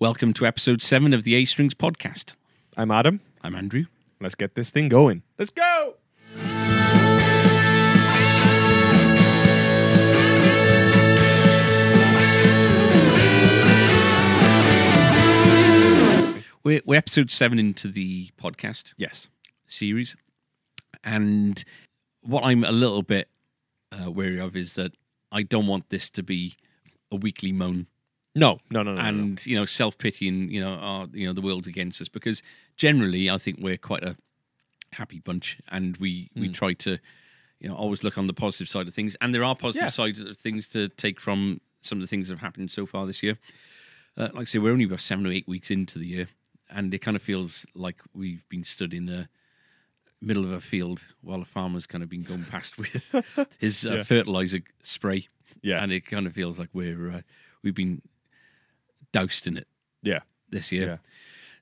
Welcome to episode 7 of the A-Strings Podcast. I'm Adam. I'm Andrew. Let's get this thing going. Let's go! We're episode 7 into the podcast. Yes. Series. And what I'm a little bit wary of is that I don't want this to be a weekly moan. No. And, you know, self-pity and, you know, the world's against us, because generally I think we're quite a happy bunch and we try to, you know, always look on the positive side of things. And there are positive sides of things to take from some of the things that have happened so far this year. Like I say, we're only about 7 or 8 weeks into the year. And it kind of feels like we've been stood in the middle of a field while a farmer's kind of been going past with his fertilizer spray. Yeah. And it kind of feels like we've been doused in it. Yeah. This year. Yeah.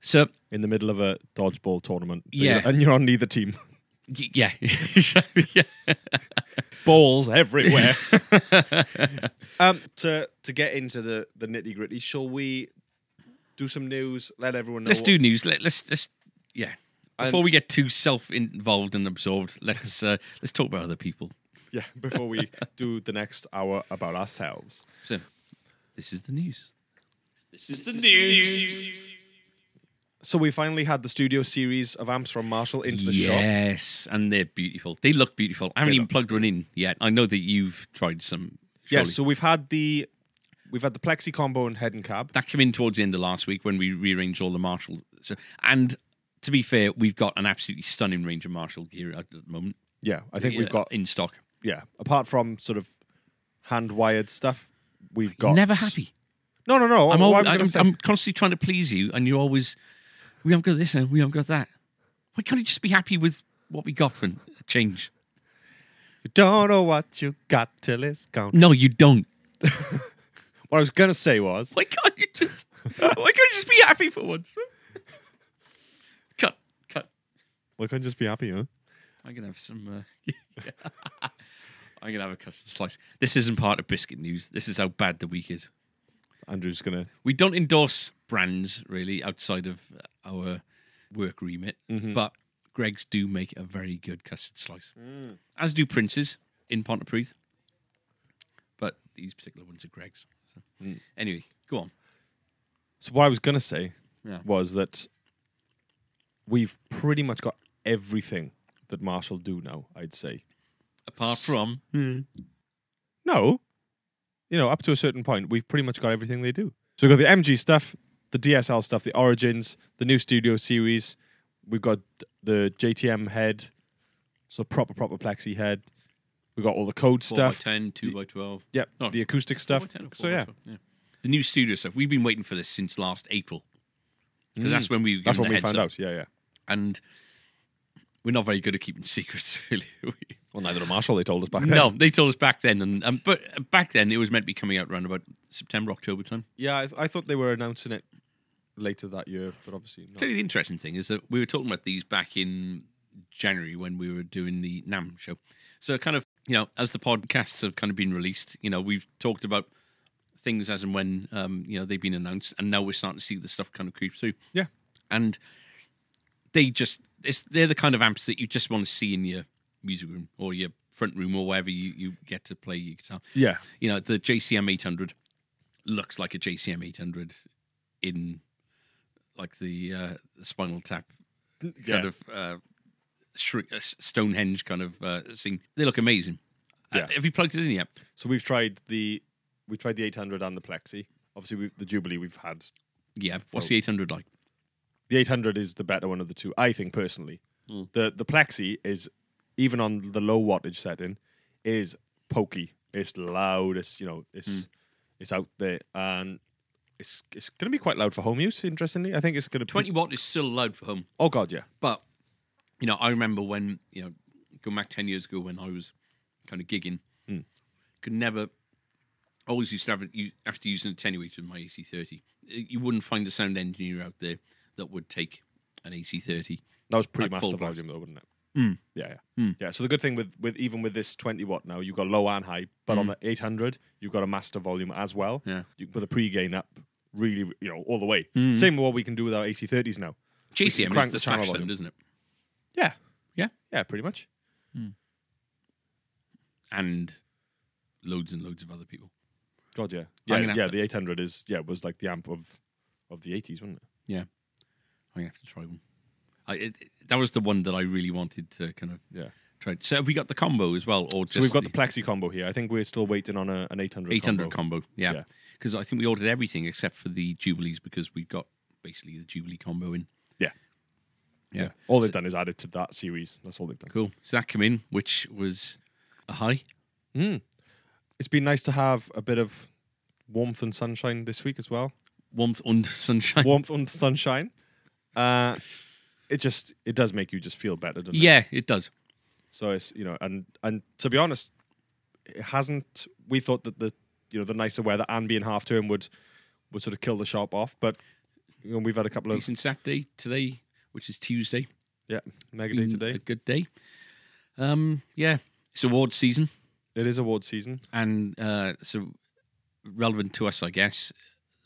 So in the middle of a dodgeball tournament. Yeah. And you're on neither team. Yeah. Balls everywhere. To get into the nitty gritty, shall we do some news, let everyone know? Let's do news. Let's before we get too self-involved and absorbed, let's talk about other people. Yeah, before we do the next hour about ourselves. So, this is the news. This is the news. So we finally had the studio series of amps from Marshall into the shop. Yes, and they're beautiful. They look beautiful. I haven't even plugged one in yet. I know that you've tried some. Yes, so we've had the Plexi combo and head and cab. That came in towards the end of last week when we rearranged all the Marshall. So, and to be fair, we've got an absolutely stunning range of Marshall gear at the moment. Yeah, I think we've got in stock. Yeah, apart from sort of hand-wired stuff, we've got... Never happy. No. I'm constantly trying to please you, and you're always, we haven't got this and we haven't got that. Why can't you just be happy with what we got and change? You don't know what you got till it's gone. No, you don't. What I was going to say was... Why can't you just be happy for once? Cut. Why can't you just be happy, huh? I'm going to have some... I'm going to have a custard slice. This isn't part of biscuit news. This is how bad the week is. Andrew's going to... We don't endorse brands, really, outside of our work remit. Mm-hmm. But Greggs do make a very good custard slice. Mm. As do Princes in Pontypridd. But these particular ones are Greggs. Anyway, go on. So what I was going to say was that we've pretty much got everything that Marshall do now, I'd say. Apart from? No. You know, up to a certain point, we've pretty much got everything they do. So we've got the MG stuff, the DSL stuff, the Origins, the new studio series. We've got the JTM head, so proper Plexi head. We got all the code 4 stuff. 4x10, 2x12. Yep, the acoustic stuff. 4x10 so, yeah. The new studio stuff. We've been waiting for this since last April. Because that's when we found out. Yeah. And we're not very good at keeping secrets, really. Well, neither are Marshall, they told us back then. No, they told us back then. And but back then, it was meant to be coming out around about September, October time. Yeah, I thought they were announcing it later that year, but obviously not. Tell you the interesting thing is that we were talking about these back in January when we were doing the NAMM show. So kind of, you know, as the podcasts have kind of been released, you know, we've talked about things as and when, you know, they've been announced, and now we're starting to see the stuff kind of creep through. Yeah. And they're the kind of amps that you just want to see in your music room or your front room or wherever you get to play your guitar. Yeah. You know, the JCM 800 looks like a JCM 800 in, like, the Spinal Tap kind of... Stonehenge kind of scene. They look amazing. Yeah. Have you plugged it in yet? So we've tried the 800 and the Plexi. Obviously, the Jubilee we've had. Yeah. What's the 800 like? The 800 is the better one of the two, I think, personally. Mm. The Plexi is, even on the low wattage setting, is pokey. It's loud. It's, you know, it's out there, and it's going to be quite loud for home use. Interestingly, I think it's going to 20 watt is still loud for home. Oh God, yeah, but. You know, I remember when, you know, going back 10 years ago when I was kind of gigging, always used to have, after using an attenuator with my AC30, you wouldn't find a sound engineer out there that would take an AC30. That was pretty massive volume though, wasn't it? Mm. Yeah. Mm. Yeah, so the good thing with even with this 20 watt now, you've got low and high, but on the 800, you've got a master volume as well. Yeah. With a pre-gain up, really, you know, all the way. Mm. Same with what we can do with our AC30s now. JCM is the slash sound, isn't it? Yeah. Yeah? Yeah, pretty much. Mm. And loads of other people. God, yeah. Yeah, the 800 was like the amp of the 80s, wasn't it? Yeah. I'm going to have to try one. That was the one that I really wanted to kind of try. So have we got the combo as well? Or just we've got the Plexi combo here. I think we're still waiting on an 800 combo, yeah. Because I think we ordered everything except for the Jubilees because we've got basically the Jubilee combo in. Yeah. All they've done is added to that series. That's all they've done. Cool. So that came in, which was a high. Mm. It's been nice to have a bit of warmth and sunshine this week as well. Warmth and sunshine. It does make you just feel better, doesn't it? Yeah, it does. So it's, you know, and to be honest, it hasn't. We thought that the nicer weather and being half term would sort of kill the shop off, but you know, we've had a couple of decent Saturday today, which is Tuesday. Yeah, mega day today. A good day. It's award season. It is award season, and so relevant to us, I guess.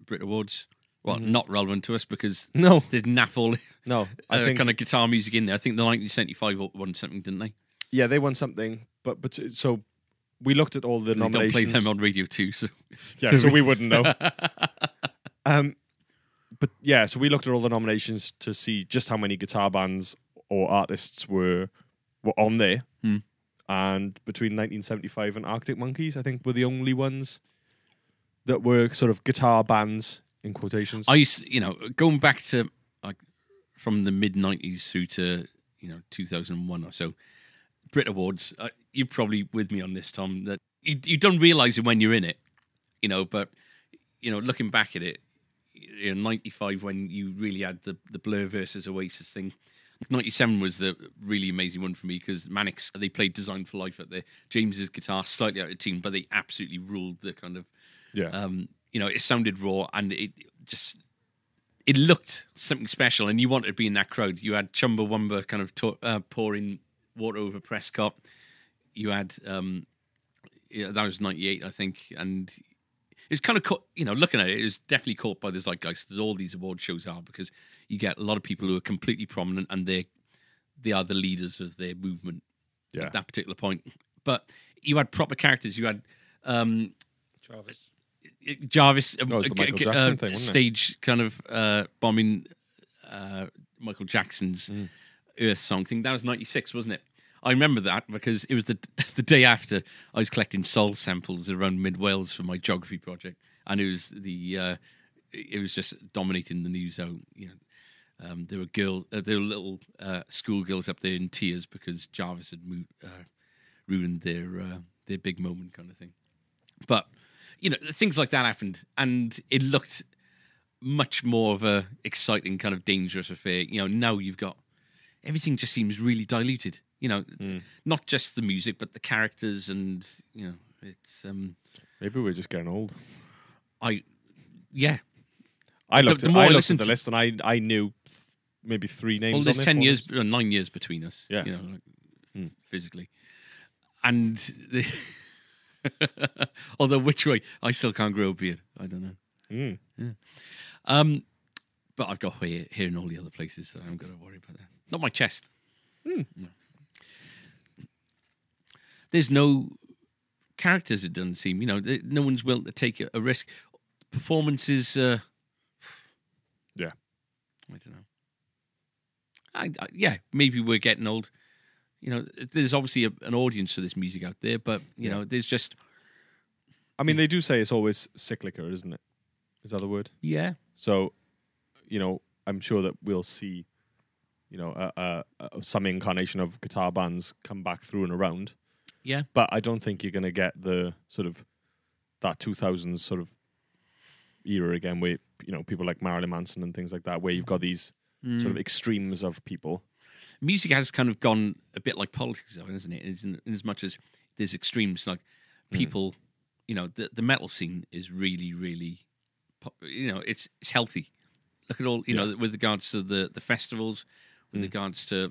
Brit Awards. Well, not relevant to us because there's naff all kind of guitar music in there. I think the 1975 won something, didn't they? Yeah, they won something. But so we looked at all the nominations. They don't play them on Radio 2, so so we wouldn't know. So we looked at all the nominations to see just how many guitar bands or artists were on there. Mm. And between 1975 and Arctic Monkeys, I think were the only ones that were sort of guitar bands in quotations. I used to, going back to like from the mid 90s through to 2001 or so, Brit Awards. You're probably with me on this, Tom. That you don't realise it when you're in it, But looking back at it, in 95 when you really had the Blur versus Oasis thing. 97 was the really amazing one for me because Mannix, they played Design for Life at there. James's guitar, slightly out of tune, but they absolutely ruled the kind of, it sounded raw and it looked something special and you wanted to be in that crowd. You had Chumbawamba kind of pouring water over Prescott. You had, that was 98, I think. And it was kind of caught, looking at it, it was definitely caught by the zeitgeist that all these award shows are because you get a lot of people who are completely prominent and they are the leaders of their movement at that particular point. But you had proper characters. You had Jarvis. That was the Michael Jackson thing, wasn't it? Stage kind of bombing Michael Jackson's Earth Song thing. That was 96, wasn't it? I remember that because it was the day after I was collecting soul samples around Mid Wales for my geography project, and it was just dominating the news. There were little schoolgirls up there in tears because Jarvis had ruined their big moment, kind of thing. But things like that happened, and it looked much more of a exciting kind of dangerous affair. Now you've got everything just seems really diluted. Not just the music, but the characters, and it's. Maybe we're just getting old. I looked at the list, and I knew maybe three names. Well, there's 10 years, 9 years between us. Yeah, physically, and although which way I still can't grow a beard. I don't know. Mm. Yeah. But I've got here in all the other places, so I haven't got to worry about that. Not my chest. Mm. No. There's no characters, it doesn't seem. No one's willing to take a risk. Performances, I don't know. Maybe we're getting old. There's obviously an audience for this music out there, but there's just. I mean, they do say it's always cyclical, isn't it? Is that the word? Yeah. So, I'm sure that we'll see, some incarnation of guitar bands come back through and around. Yeah, but I don't think you're going to get the sort of that 2000s sort of era again, where people like Marilyn Manson and things like that, where you've got these sort of extremes of people. Music has kind of gone a bit like politics, though, isn't it? In as much as there's extremes, like people, the metal scene is really, really, it's healthy. Look at all, with regards to the festivals, with regards to.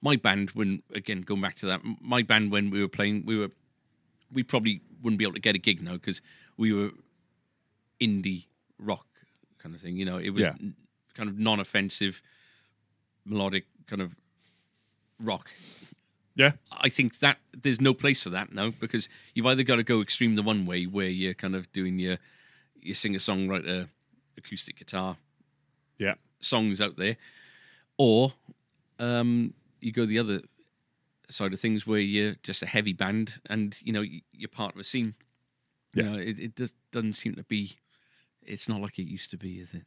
My band, when we were playing, we probably wouldn't be able to get a gig now because we were indie rock kind of thing. You know, it was kind of non-offensive, melodic kind of rock. Yeah. I think that there's no place for that now, because you've either got to go extreme the one way, where you're kind of doing your singer-songwriter acoustic guitar songs out there, or you go the other side of things where you're just a heavy band and, you know, you're part of a scene. Yeah. You know, it just doesn't seem to be, it's not like it used to be, is it?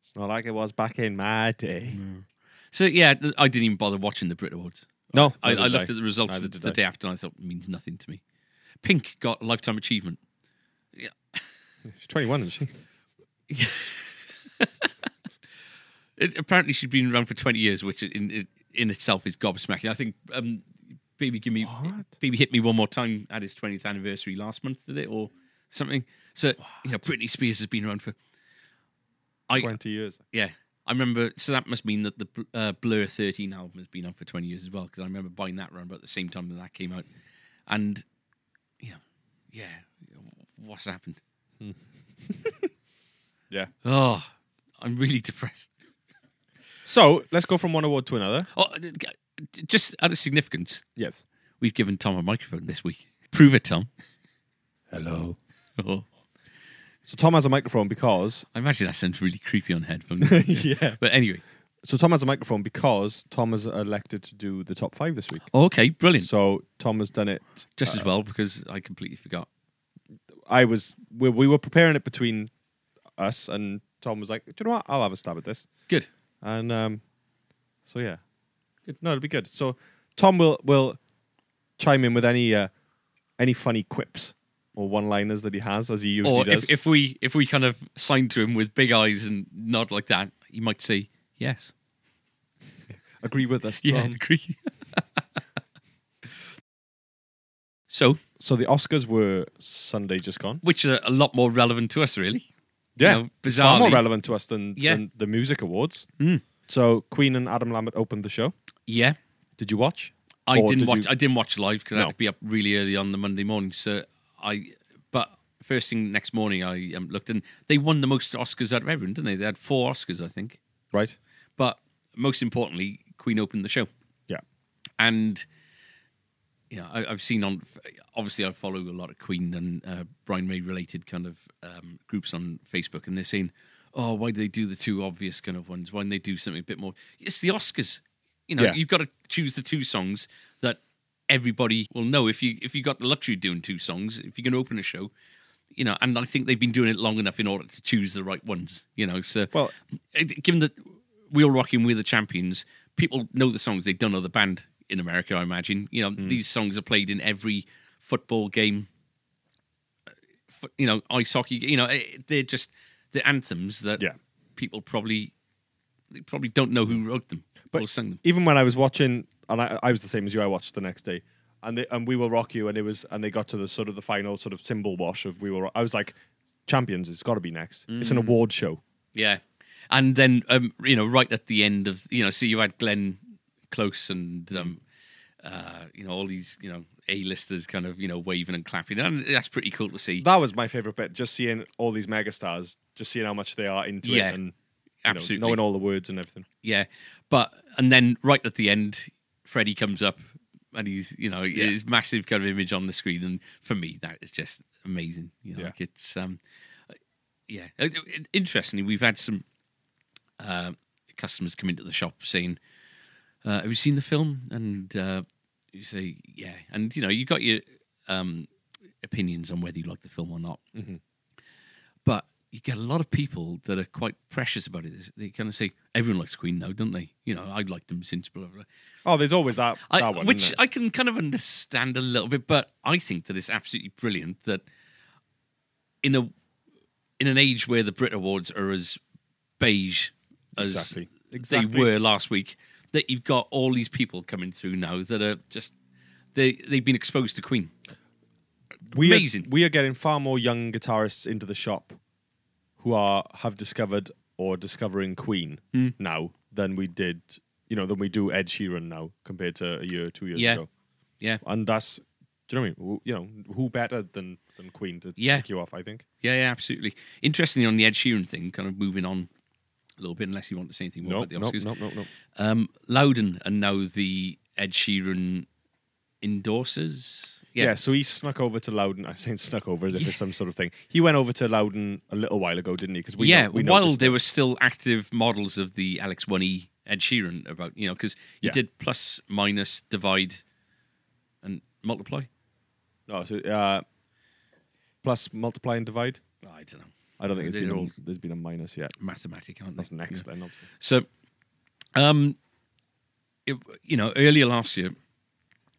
It's not like it was back in my day. No. So, yeah, I didn't even bother watching the Brit Awards. No. I looked at the results the day after and I thought, it means nothing to me. Pink got Lifetime Achievement. Yeah. She's 21, isn't she? Apparently, she'd been around for 20 years, which in itself is gobsmacking. I think Baby Hit Me One More Time at its 20th anniversary last month, did it, or something? So, you know, Britney Spears has been around for 20 years. Yeah. I remember, so that must mean that the Blur 13 album has been on for 20 years as well, because I remember buying that around about the same time that that came out. And, you know, what's happened? Yeah. Oh, I'm really depressed. So, let's go from one award to another. Oh, just out of significance. Yes. We've given Tom a microphone this week. Prove it, Tom. Hello. Oh. So Tom has a microphone because... I imagine that sounds really creepy on headphones. Yeah. But anyway. So Tom has a microphone because Tom has elected to do the top five this week. Oh, okay, brilliant. So Tom has done it... Just as well, because I completely forgot. We were preparing it between us, and Tom was like, do you know what? I'll have a stab at this. Good. And so, yeah. Good. No, it'll be good. So Tom will chime in with any funny quips. Or one-liners that he has, as he usually does. Or if we kind of sign to him with big eyes and nod like that, he might say, yes. Agree with us, Tom. Yeah, agree. So the Oscars were Sunday just gone. Which are a lot more relevant to us, really. Yeah, you know, bizarrely. Far more relevant to us than the music awards. Mm. So Queen and Adam Lambert opened the show. Yeah. Did you watch? I didn't watch live, because I had to be up really early on the Monday morning, so... But first thing next morning, I looked, and they won the most Oscars out of everyone, didn't they? They had 4 Oscars, I think. Right. But most importantly, Queen opened the show. Yeah. And, you know, I've seen on... Obviously, I follow a lot of Queen and Brian May-related kind of groups on Facebook, and they're saying, oh, why do they do the 2 obvious kind of ones? Why don't they do something a bit more... It's the Oscars. You know, you've got to choose the 2 songs that... Everybody will know if you got the luxury of doing 2 songs, if you're going to open a show, you know. And I think they've been doing it long enough in order to choose the right ones, you know. So, well, given that we're rocking, we're the champions, people know the songs. They don't know the band in America, I imagine. You know, these songs are played in every football game, you know, ice hockey. You know, they're just the anthems that people probably don't know who wrote them or sang them. Even when I was watching. And I was the same as you. I watched the next day, and We Will Rock You, and it was, and they got to the sort of the final sort of cymbal wash of We Will Rock. I was like, champions, it's got to be next. It's an award show. Yeah, and then you know, right at the end of, you know, so you had Glenn Close and you know, all these, you know, A-listers kind of, you know, waving and clapping, and that's pretty cool to see. That was my favorite bit, just seeing all these megastars, just seeing how much they are into it, and absolutely, you know, knowing all the words and everything. Yeah, but and then right at the end. Freddie comes up and he's, you know, his massive kind of image on the screen. And for me, that is just amazing. You know, like it's, Interestingly, we've had some customers come into the shop saying, have you seen the film? And you say, yeah. And, you know, you got your opinions on whether you like the film or not. Mm-hmm. But you get a lot of people that are quite precious about it. They kind of say, everyone likes Queen now, don't they? You know, I've liked them since... Blah, blah. Oh, there's always that one. Which I can kind of understand a little bit, but I think that it's absolutely brilliant that in an age where the Brit Awards are as beige as they were last week, that you've got all these people coming through now that are just... They've been exposed to Queen. Amazing. We are getting far more young guitarists into the shop who have discovered or discovering Queen now than we did, you know, than we do Ed Sheeran now compared to a year or 2 years ago. Yeah, and that's Do you know what I mean? You know, who better than Queen to kick you off, I think. Yeah, yeah, absolutely. Interestingly, on the Ed Sheeran thing, kind of moving on a little bit, unless you want to say anything more about the Oscars. No. Loudon are now the Ed Sheeran endorsers. Yeah, so he snuck over to Loudon. I'm saying snuck over as if it's some sort of thing. He went over to Loudon a little while ago, didn't he? Because while there were still active models of the Alex One-E Ed Sheeran about, you know, because he did plus, minus, divide, and multiply. Oh, so plus, multiply, and divide? Oh, I don't know. I don't think there's been a minus yet. Mathematic, aren't they? That's next then. Obviously. So, earlier last year,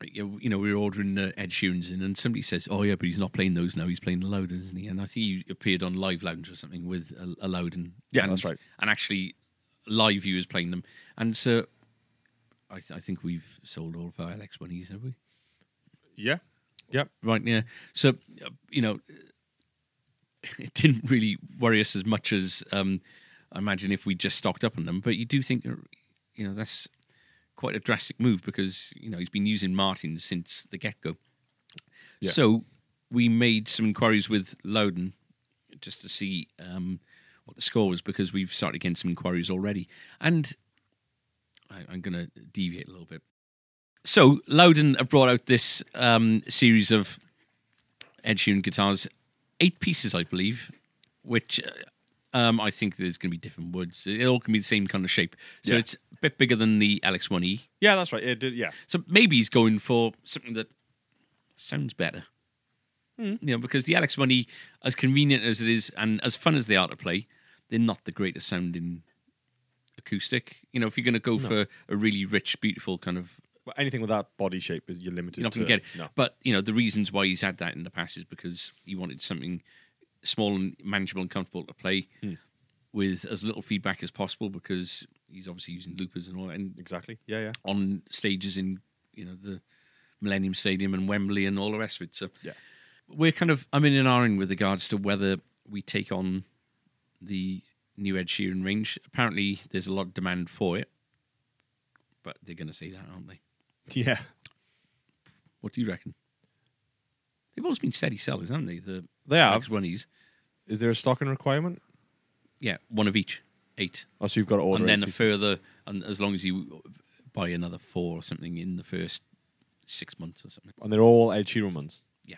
you know, we were ordering Ed Sheeran's in, and somebody says, "Oh yeah, but he's not playing those now. He's playing the Loudon, isn't he?" And I think he appeared on Live Lounge or something with a Loudon. Yeah, that's right. And actually, live he was playing them. And so, I think we've sold all of our Alex Bunnies, have we? Yeah. Yep. Right. Yeah. So, you know, it didn't really worry us as much as I imagine if we just stocked up on them. But you do think, you know, that's quite a drastic move because, you know, he's been using Martin since the get-go. Yeah. So we made some inquiries with Loudon just to see what the score was, because we've started getting some inquiries already. And I'm going to deviate a little bit. So Loudon have brought out this series of Ed Sheeran guitars, 8 pieces, I believe, which I think there's going to be different woods. It all can be the same kind of shape. So it's a bit bigger than the Alex 1E. Yeah, that's right. It did, yeah. So maybe he's going for something that sounds better. Mm. You know, because the Alex 1E, as convenient as it is and as fun as they are to play, they're not the greatest sounding acoustic. You know, if you're going to go for a really rich, beautiful kind of... Well, anything with that body shape, you're limited to... You're not going to get it. No. But, you know, the reasons why he's had that in the past is because he wanted something small and manageable and comfortable to play with as little feedback as possible, because he's obviously using loopers and all that. And exactly. Yeah, yeah. On stages in, you know, the Millennium Stadium and Wembley and all the rest of it. So we're kind of in and ahhing with regards to whether we take on the new Ed Sheeran range. Apparently there's a lot of demand for it, but they're going to say that, aren't they? Yeah. What do you reckon? They've always been steady sellers, haven't they? They have. X1Es. Is there a stocking requirement? Yeah, one of each, 8. Oh, so you've got to order. And then and as long as you buy another 4 or something in the first 6 months or something. And they're all Ed Sheeran ones? Yeah.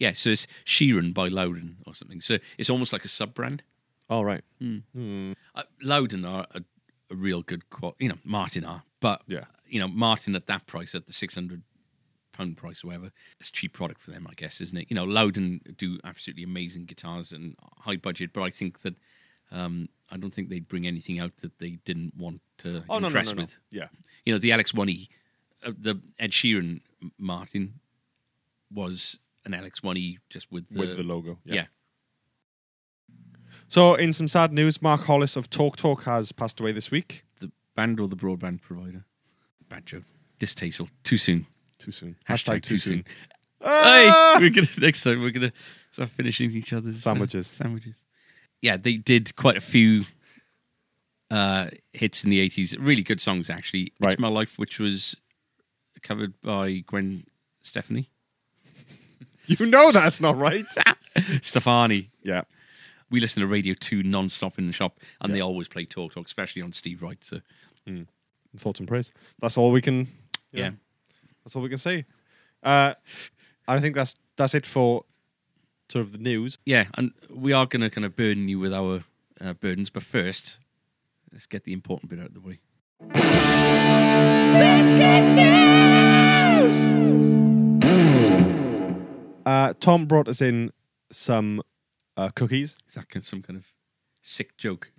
Yeah, so it's Sheeran by Loudon or something. So it's almost like a sub-brand. Oh, right. Mm. Mm. Loudon are a real good quality. You know, Martin are. But, you know, Martin at that price, at the £600 price or whatever, it's cheap product for them, I guess, isn't it? You know, Loudon do absolutely amazing guitars and high budget, but I think that I don't think they'd bring anything out that they didn't want to impress with. Yeah. You know, the Alex 1E, the Ed Sheeran Martin was an Alex 1E just with the logo. Yeah. So, in some sad news, Mark Hollis of Talk Talk has passed away this week. The band or the broadband provider? Bad joke. Distasteful. Too soon. Hashtag too soon. Ah! Hey, next time we're going to start finishing each other's sandwiches. Yeah, they did quite a few hits in the 80s. Really good songs, actually. Right. It's My Life, which was covered by Gwen Stefani. You know that's not right. Stefani. Yeah. We listen to Radio 2 non-stop in the shop, and they always play Talk Talk, especially on Steve Wright. So. Thoughts and praise. That's all we can... Yeah. That's all we can say. I think that's it for sort of the news. Yeah, and we are going to kind of burden you with our burdens, but first, let's get the important bit out of the way. Biscuit News! Tom brought us in some cookies. Is that some kind of sick joke?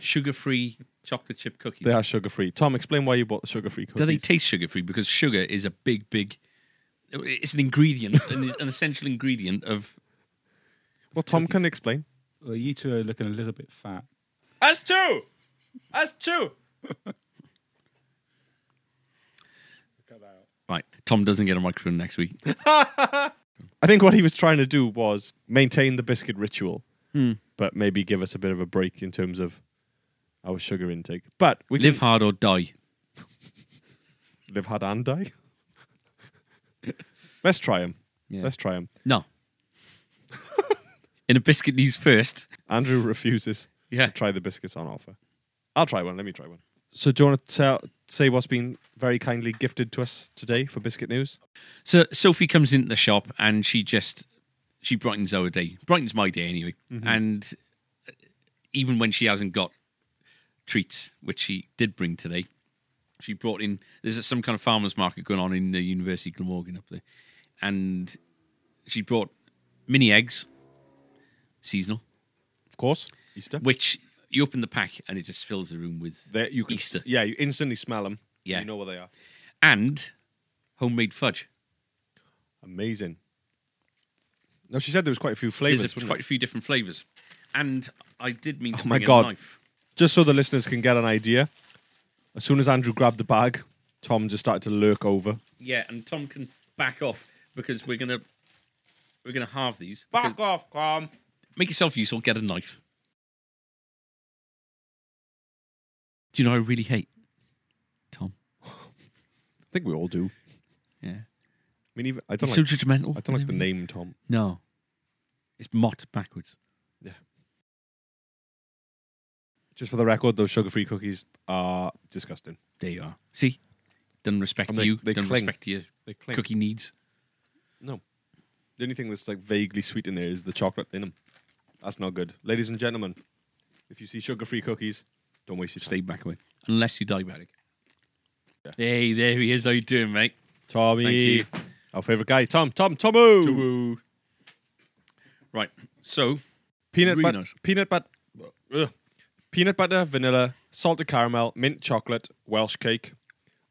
Sugar-free chocolate chip cookies. They are sugar-free. Tom, explain why you bought the sugar-free cookies. Do they taste sugar-free? Because sugar is a big... It's an ingredient, an essential ingredient of... Well, Tom cookies. Can explain. Well, you two are looking a little bit fat. Us two! Cut that out. Right, Tom doesn't get a microphone next week. I think what he was trying to do was maintain the biscuit ritual, but maybe give us a bit of a break in terms of our sugar intake. But we live hard or die. Live hard and die? Let's try him. Yeah. Let's try him. No. In a biscuit news first. Andrew refuses to try the biscuits on offer. I'll try one. Let me try one. So do you want to say what's been very kindly gifted to us today for biscuit news? So Sophie comes into the shop and she brightens our day. Brightens my day anyway. Mm-hmm. And even when she hasn't got treats, which she did bring today, she brought in, there's some kind of farmer's market going on in the University of Glamorgan up there. And she brought mini eggs, seasonal. Of course, Easter. Which you open the pack and it just fills the room with Easter. Yeah, you instantly smell them. Yeah. You know what they are. And homemade fudge. Amazing. No, she said there was quite a few flavours. There's quite a few different flavours. And I did mean to bring a knife. Just so the listeners can get an idea, as soon as Andrew grabbed the bag, Tom just started to lurk over. Yeah, and Tom can back off because we're gonna halve these. Back off, Tom. Make yourself useful, get a knife. Do you know I really hate Tom? I think we all do. Yeah. I mean, even, I don't like, so judgmental. I don't like the name Tom. No. It's Mott backwards. Yeah. Just for the record, those sugar-free cookies are disgusting. There you are. See? Doesn't respect you. They don't respect your cookie needs. No. The only thing that's like vaguely sweet in there is the chocolate in them. That's not good. Ladies and gentlemen, if you see sugar-free cookies, don't waste your time. Stay back away. Unless you're diabetic. Yeah. Hey, there he is. How you doing, mate? Tommy. Thank you. Our favourite guy. Tomu. Tomu. Right. So, peanut butter, vanilla, salted caramel, mint chocolate, Welsh cake.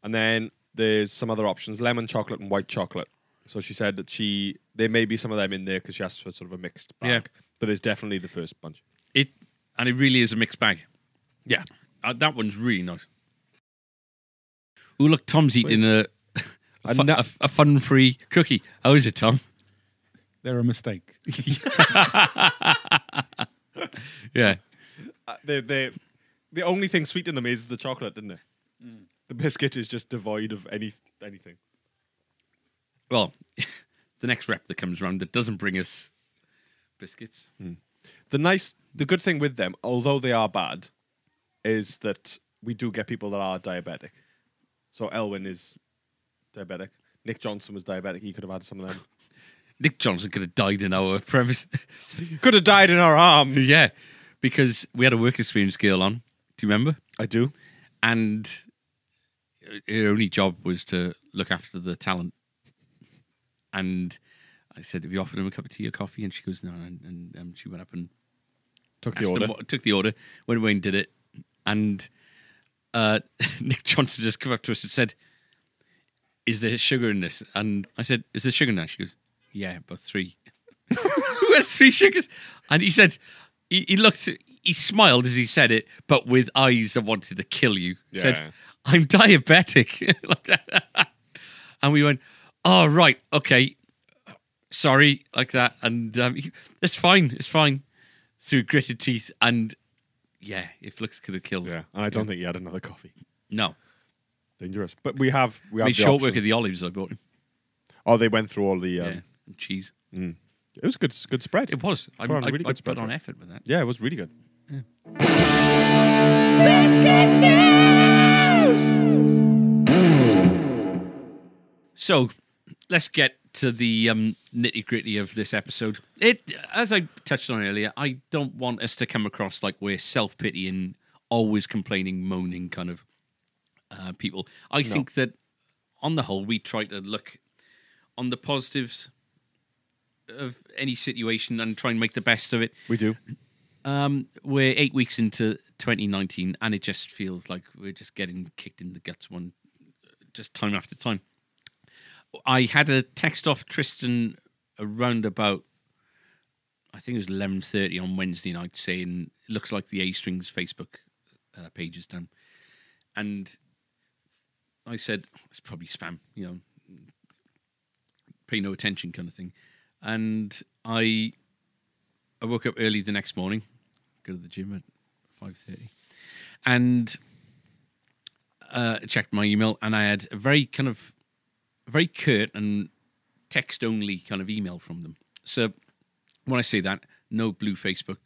And then there's some other options, lemon chocolate and white chocolate. So she said that there may be some of them in there because she asked for sort of a mixed bag. Yeah. But there's definitely the first bunch. And it really is a mixed bag. Yeah. That one's really nice. Oh, look, Tom's eating a fun-free cookie. How is it, Tom? They're a mistake. Yeah. The only thing sweet in them is the chocolate, isn't it? Mm. The biscuit is just devoid of anything. Well, the next rep that comes around that doesn't bring us biscuits. Mm. The good thing with them, although they are bad, is that we do get people that are diabetic. So Elwyn is diabetic. Nick Johnson was diabetic. He could have had some of them. Nick Johnson could have died in our premise. Could have died in our arms. Yeah. Because we had a work experience girl on. Do you remember? I do. And her only job was to look after the talent. And I said, have you offered him a cup of tea or coffee? And she goes, no. And she went up and took the order, went away and did it. And Nick Johnson just came up to us and said, is there sugar in this? And I said, is there sugar in that? She goes, yeah, about 3. Who has 3 sugars? And he said... He smiled as he said it, but with eyes that wanted to kill you. Yeah. Said, I'm diabetic. Like that. And we went, oh, right, okay. Sorry, like that. And it's fine. Through gritted teeth. And yeah, if looks could have killed. Yeah, and I don't think he had another coffee. No. Dangerous. But we have made short work of the olives I bought him. Oh, they went through all the... cheese. Mm. It was a good spread. It was. I put on effort with that. Yeah, it was really good. Yeah. Biscuit news! So, let's get to the nitty-gritty of this episode. As I touched on earlier, I don't want us to come across like we're self-pitying, always complaining, moaning kind of people. I think that, on the whole, we try to look on the positives of any situation and try and make the best of it. We do. We're 8 weeks into 2019 and it just feels like we're just getting kicked in the guts just time after time. I had a text off Tristan around about, I think it was 11:30 on Wednesday night saying, it looks like the A-Strings Facebook page is done. And I said, it's probably spam, you know, pay no attention kind of thing. And I woke up early the next morning, go to the gym at 5:30, and checked my email, and I had a very curt and text-only kind of email from them. So when I say that, no blue Facebook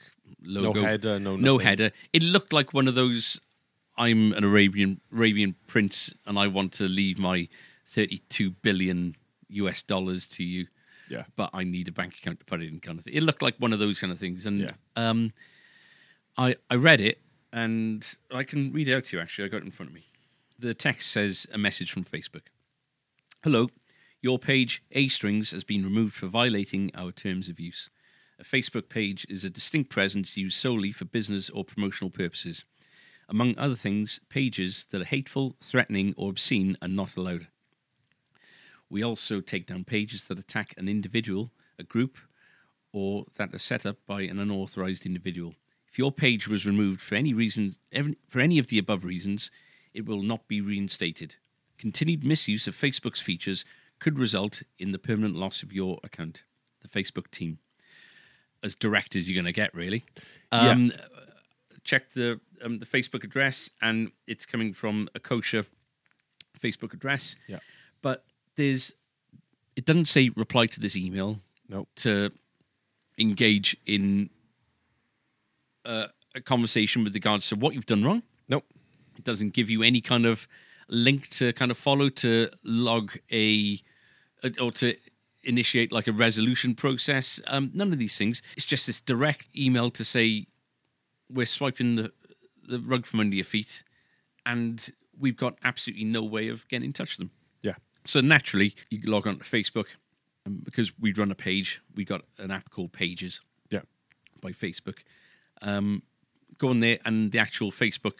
logo. No header, no nothing. No header. It looked like one of those, I'm an Arabian prince and I want to leave my $32 billion to you. Yeah. But I need a bank account to put it in kind of thing. It looked like one of those kind of things. And yeah. I read it, and I can read it out to you, actually. I got it in front of me. The text says, a message from Facebook. Hello, your page A-Strings has been removed for violating our terms of use. A Facebook page is a distinct presence used solely for business or promotional purposes. Among other things, pages that are hateful, threatening, or obscene are not allowed. We also take down pages that attack an individual, a group, or that are set up by an unauthorized individual. If your page was removed for any reason, for any of the above reasons, it will not be reinstated. Continued misuse of Facebook's features could result in the permanent loss of your account. The Facebook team. As direct as you're going to get, really. Yeah. Check the Facebook address, and it's coming from a kosher Facebook address. Yeah. But it doesn't say reply to this email. Nope. To engage in a conversation with regards to what you've done wrong. Nope. It doesn't give you any kind of link to kind of follow, to log or to initiate like a resolution process. None of these things. It's just this direct email to say, we're swiping the rug from under your feet, and we've got absolutely no way of getting in touch with them. Yeah. So naturally, you log on to Facebook, and because we run a page, we got an app called Pages. Yeah. By Facebook. Go on there, and the actual Facebook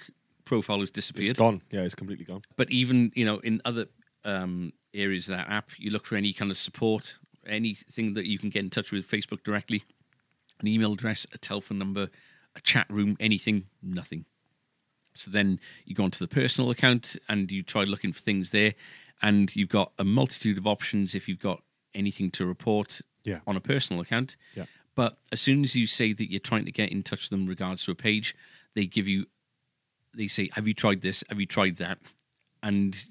profile has disappeared. It's gone. Yeah, it's completely gone. But even, in other areas of that app, you look for any kind of support, anything that you can get in touch with Facebook directly, an email address, a telephone number, a chat room, anything, nothing. So then you go onto the personal account and you try looking for things there, and you've got a multitude of options if you've got anything to report on a personal account. Yeah. But as soon as you say that you're trying to get in touch with them in regards to a page, they say, have you tried this? Have you tried that? And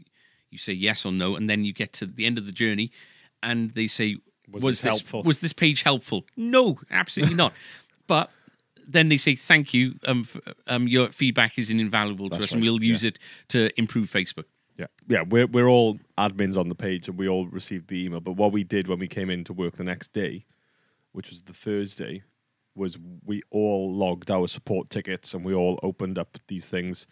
you say yes or no, and then you get to the end of the journey and they say, was this page helpful? No, absolutely not. But then they say, thank you. Your feedback is invaluable to us, and we'll use it to improve Facebook. Yeah, yeah. We're all admins on the page, and we all received the email. But what we did when we came in to work the next day, which was the Thursday, was we all logged our support tickets, and we all opened up these things.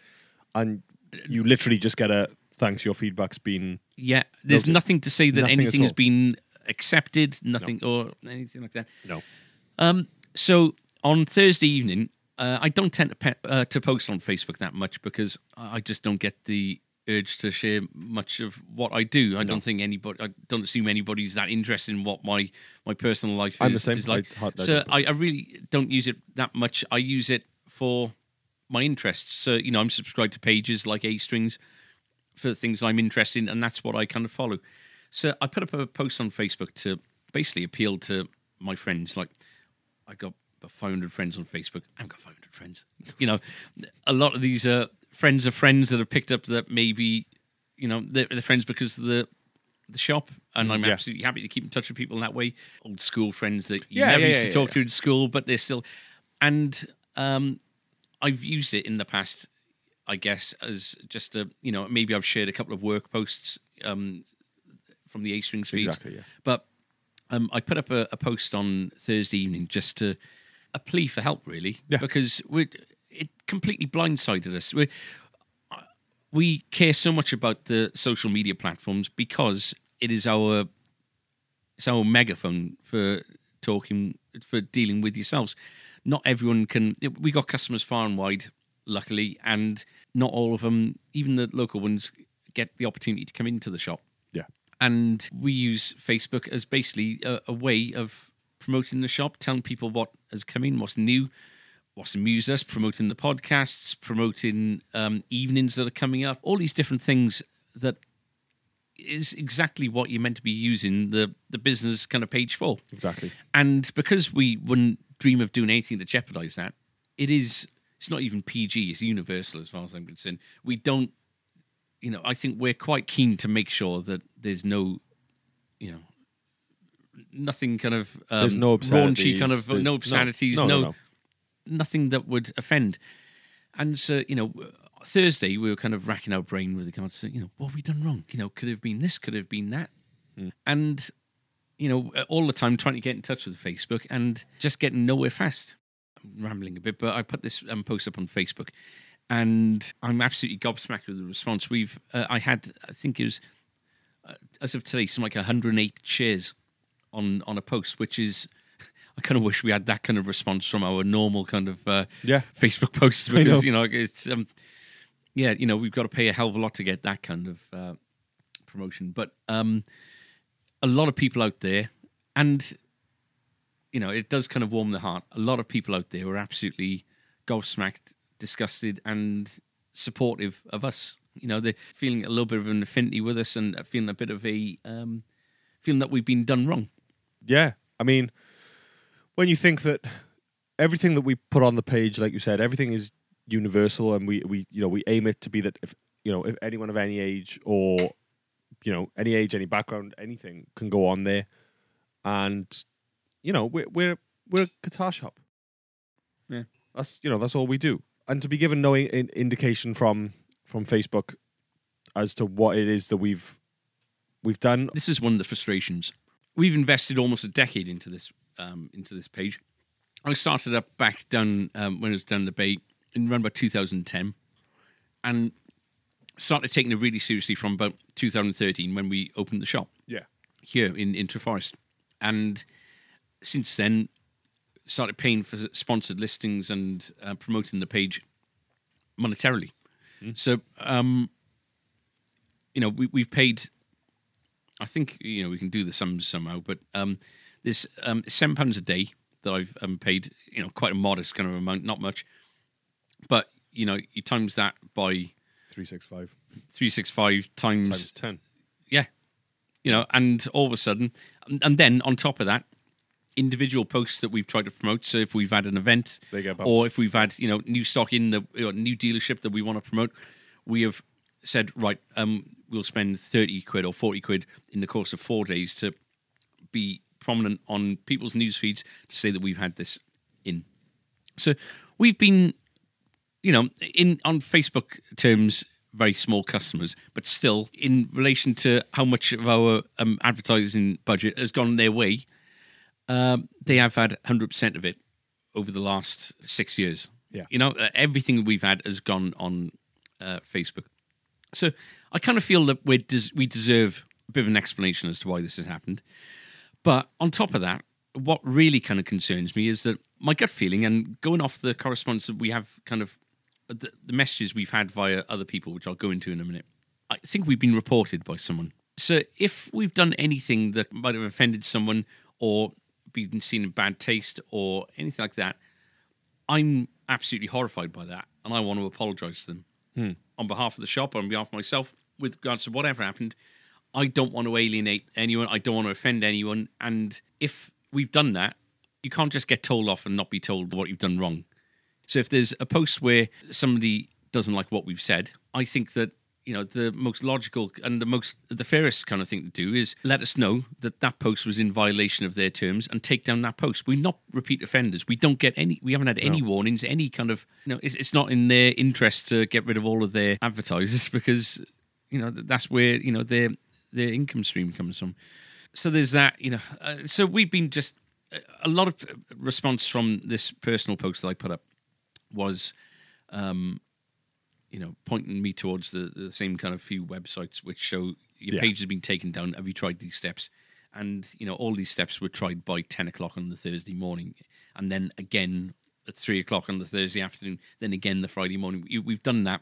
And you literally just get a, thanks, your feedback's been... Yeah, there's nothing to say that anything has been accepted, nothing or anything like that. No. So... on Thursday evening, I don't tend to post on Facebook that much, because I just don't get the urge to share much of what I do. I don't assume anybody's that interested in what my personal life is like. So I really don't use it that much. I use it for my interests. So, I'm subscribed to pages like A-Strings for things I'm interested in, and that's what I kind of follow. So I put up a post on Facebook to basically appeal to my friends. Like, I got 500 friends on Facebook. I haven't got 500 friends. A lot of these are friends of friends that have picked up that maybe, they're friends because of the shop, and I'm absolutely happy to keep in touch with people in that way. Old school friends that you never used to talk to in school, but they're still... And I've used it in the past, I guess, as just a... maybe I've shared a couple of work posts from the A-Strings feeds. Exactly, yeah. But I put up a post on Thursday evening just to... a plea for help, really, because it completely blindsided us. We care so much about the social media platforms because it is our megaphone for talking, for dealing with yourselves. Not everyone can. We got customers far and wide, luckily, and not all of them, even the local ones, get the opportunity to come into the shop. Yeah, and we use Facebook as basically a way of promoting the shop, telling people what has come in, what's new, what's amused us, promoting the podcasts, promoting evenings that are coming up, all these different things that is exactly what you're meant to be using the business kind of page for. Exactly. And because we wouldn't dream of doing anything to jeopardize that, it's not even PG, it's universal as far as I'm concerned. We don't, I think we're quite keen to make sure that there's no, nothing kind of there's no obscenities, raunchy kind of no obscenities, nothing that would offend. And so, you know, Thursday we were kind of racking our brain with regards to, you know, what have we done wrong? You know, could have been this, could have been that. Mm. And, you know, all the time trying to get in touch with Facebook and just getting nowhere fast. I'm rambling a bit, but I put this post up on Facebook and I'm absolutely gobsmacked with the response. We've, I had, I think it was, as of today, some like 108 shares on a post, which is, I kind of wish we had that kind of response from our normal kind of Facebook posts, because, it's, we've got to pay a hell of a lot to get that kind of promotion. But a lot of people out there, and, you know, it does kind of warm the heart. A lot of people out there were absolutely gobsmacked, disgusted, and supportive of us. You know, they're feeling a little bit of an affinity with us and feeling a bit of a feeling that we've been done wrong. Yeah, I mean, when you think that everything that we put on the page, like you said, everything is universal, and we aim it to be that if anyone of any age or any age, any background, anything can go on there, and we're a guitar shop. Yeah, that's all we do, and to be given no indication from Facebook as to what it is that we've done. This is one of the frustrations. We've invested almost a decade into this. Into this page. I started up back down when it was down the bay in around about 2010 and started taking it really seriously from about 2013 when we opened the shop here in Treforest. And since then, started paying for sponsored listings and promoting the page monetarily. Mm. So, we've paid, I think, we can do the sums somehow, but... There's £7 a day that I've paid, quite a modest kind of amount, not much. But, you times that by... 365. 365 times 10. Yeah. And all of a sudden... And then, on top of that, individual posts that we've tried to promote. So if we've had an event, they get bumped. Or if we've had, new stock in the new dealership that we want to promote, we have said, right, we'll spend 30 quid or 40 quid in the course of 4 days to be... prominent on people's news feeds to say that we've had this in. So we've been, in on Facebook terms, very small customers, but still in relation to how much of our advertising budget has gone their way, they have had 100% of it over the last 6 years. Yeah, everything we've had has gone on Facebook. So I kind of feel that we deserve a bit of an explanation as to why this has happened. But on top of that, what really kind of concerns me is that my gut feeling, and going off the correspondence that we have, kind of the messages we've had via other people, which I'll go into in a minute, I think we've been reported by someone. So if we've done anything that might have offended someone or been seen in bad taste or anything like that, I'm absolutely horrified by that, and I want to apologise to them. Hmm. On behalf of the shop, on behalf of myself, with regards to whatever happened, I don't want to alienate anyone. I don't want to offend anyone. And if we've done that, you can't just get told off and not be told what you've done wrong. So if there's a post where somebody doesn't like what we've said, I think that, the most logical and the fairest kind of thing to do is let us know that that post was in violation of their terms and take down that post. We're not repeat offenders. We don't get any, we haven't had any warnings, any kind of, it's not in their interest to get rid of all of their advertisers because, that's where, their income stream comes from. So there's that, so we've been just... A lot of response from this personal post that I put up was, pointing me towards the same kind of few websites which show your page has been taken down. Have you tried these steps? And, all these steps were tried by 10 o'clock on the Thursday morning and then again at 3 o'clock on the Thursday afternoon, then again the Friday morning. We've done that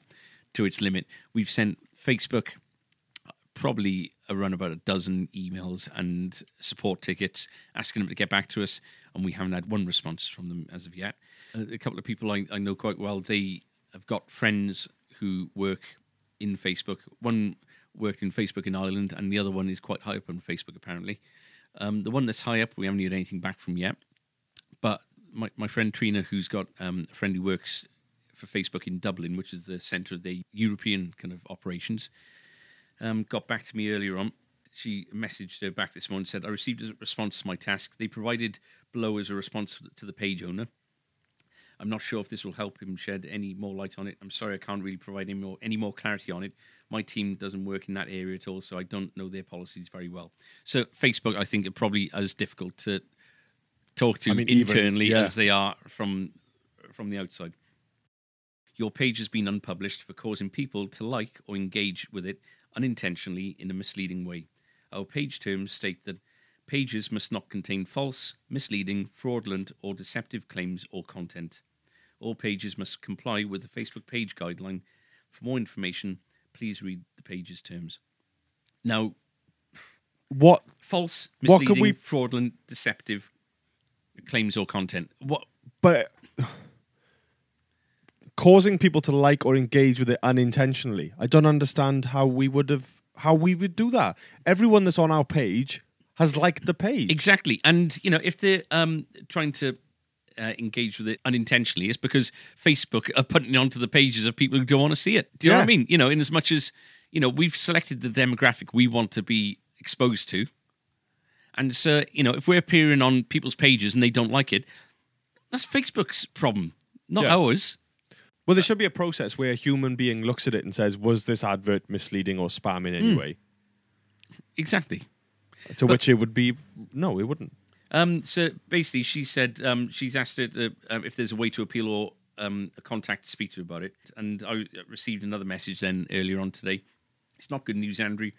to its limit. We've sent Facebook... probably around about a dozen emails and support tickets asking them to get back to us, and we haven't had one response from them as of yet. A couple of people I know quite well, they have got friends who work in Facebook. One worked in Facebook in Ireland, and the other one is quite high up on Facebook, apparently. The one that's high up, we haven't heard anything back from yet. But my friend Trina, who's got a friend who works for Facebook in Dublin, which is the centre of the European kind of operations, got back to me earlier on she messaged her back this morning and said, I received a response to my task. They provided below as a response to the page owner. I'm not sure if this will help him shed any more light on it. I'm sorry I can't really provide any more clarity on it. My team doesn't work in that area at all, so I don't know their policies very well. So Facebook, I think, are probably as difficult to talk to internally as they are from the outside. Your page has been unpublished for causing people to like or engage with it unintentionally in a misleading way. Our page terms state that pages must not contain false, misleading, fraudulent, or deceptive claims or content. All pages must comply with the Facebook page guideline. For more information, please read the page's terms. Now, what false, misleading, fraudulent, deceptive claims or content? What? But causing people to like or engage with it unintentionally. I don't understand how we would do that. Everyone that's on our page has liked the page. Exactly. And, you know, if they're trying to engage with it unintentionally, it's because Facebook are putting it onto the pages of people who don't want to see it. Do you know what I mean? You know, in as much as, you know, we've selected the demographic we want to be exposed to. And so, you know, if we're appearing on people's pages and they don't like it, that's Facebook's problem, not ours. Well, there should be a process where a human being looks at it and says, was this advert misleading or spam in any way? Exactly. To which it would be, no, it wouldn't. So basically, she said she's asked her if there's a way to appeal or a contact to speak to her about it. And I received another message then earlier on today. It's not good news, Andrew.